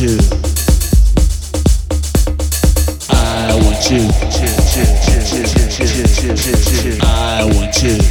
you. I want you. I want you. I want you. I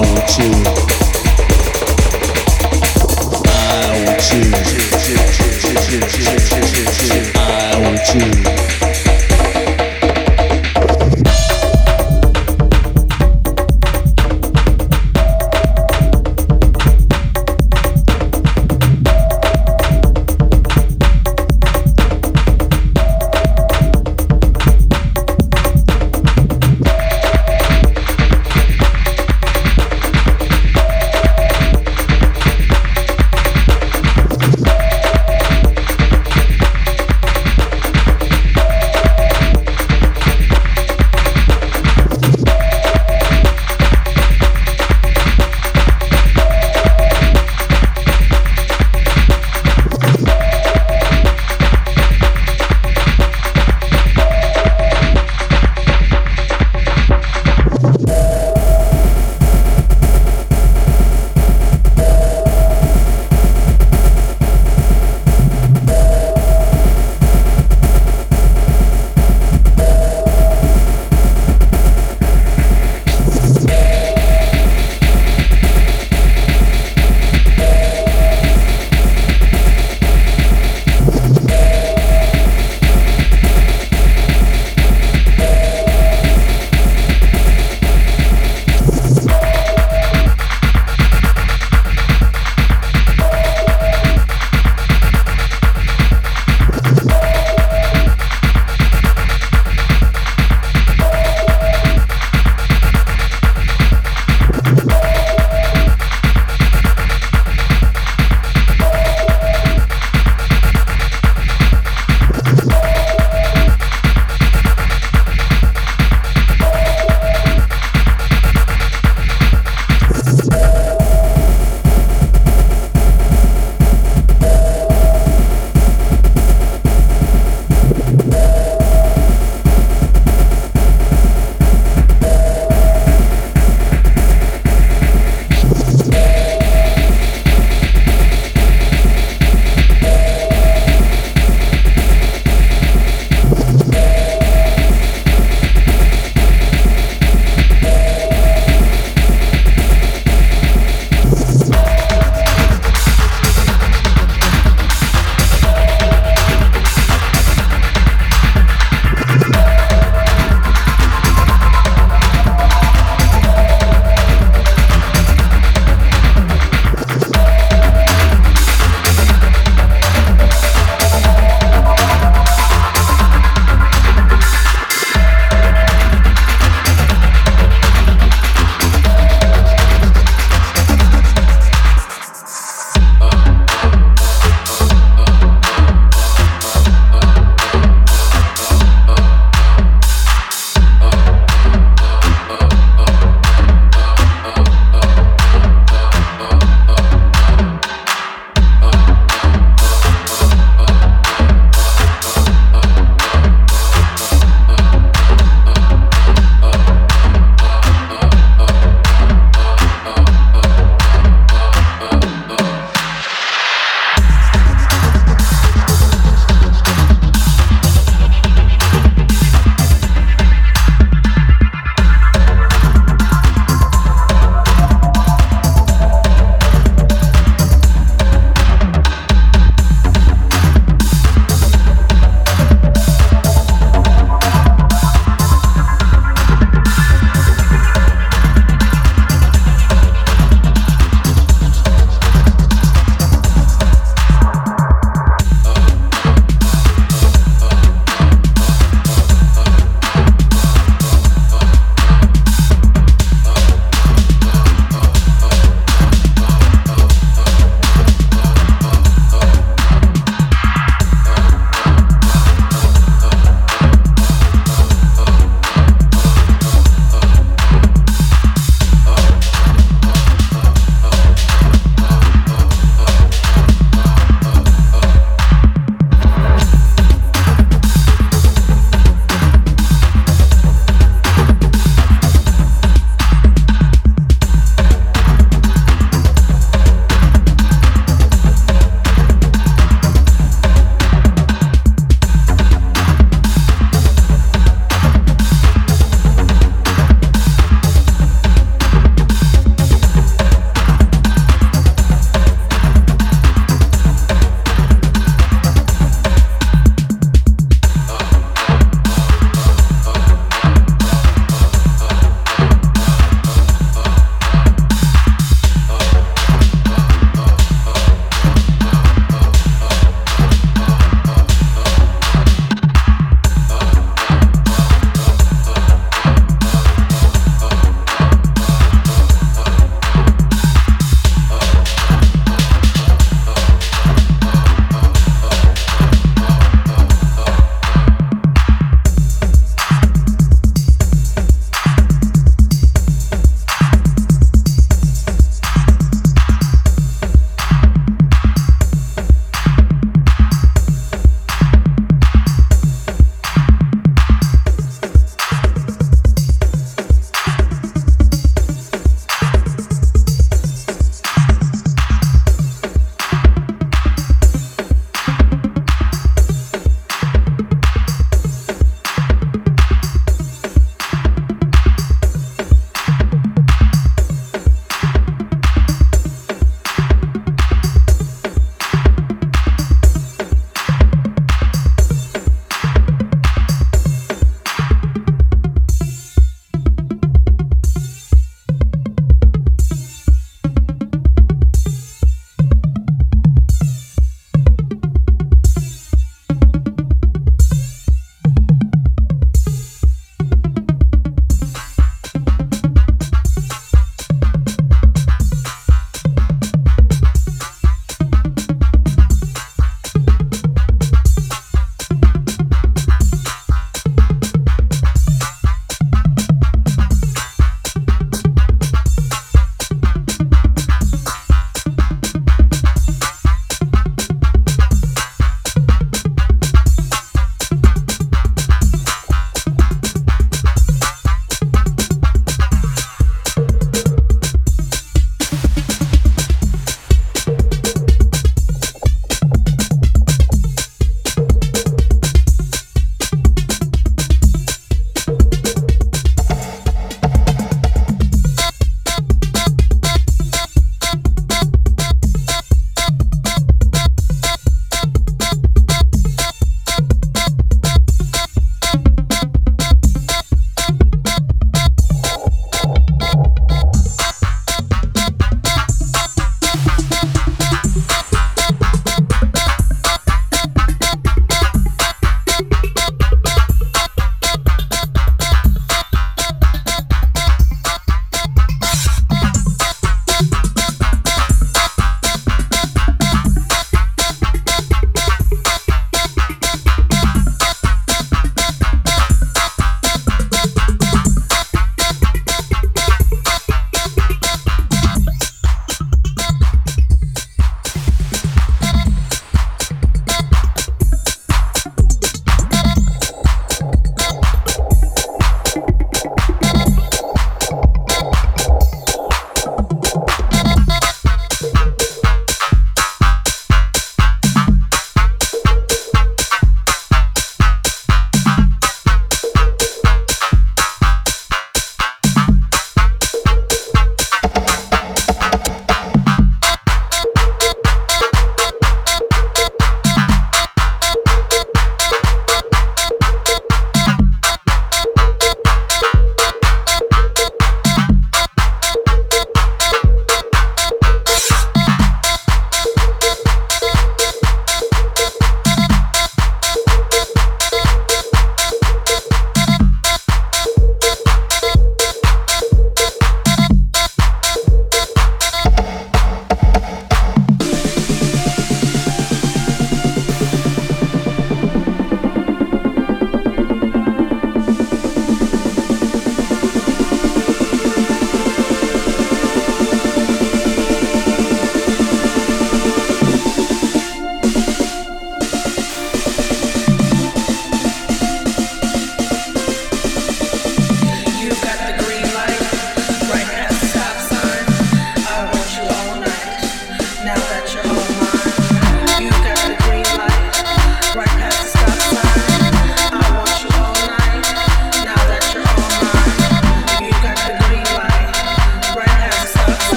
want you. I want you.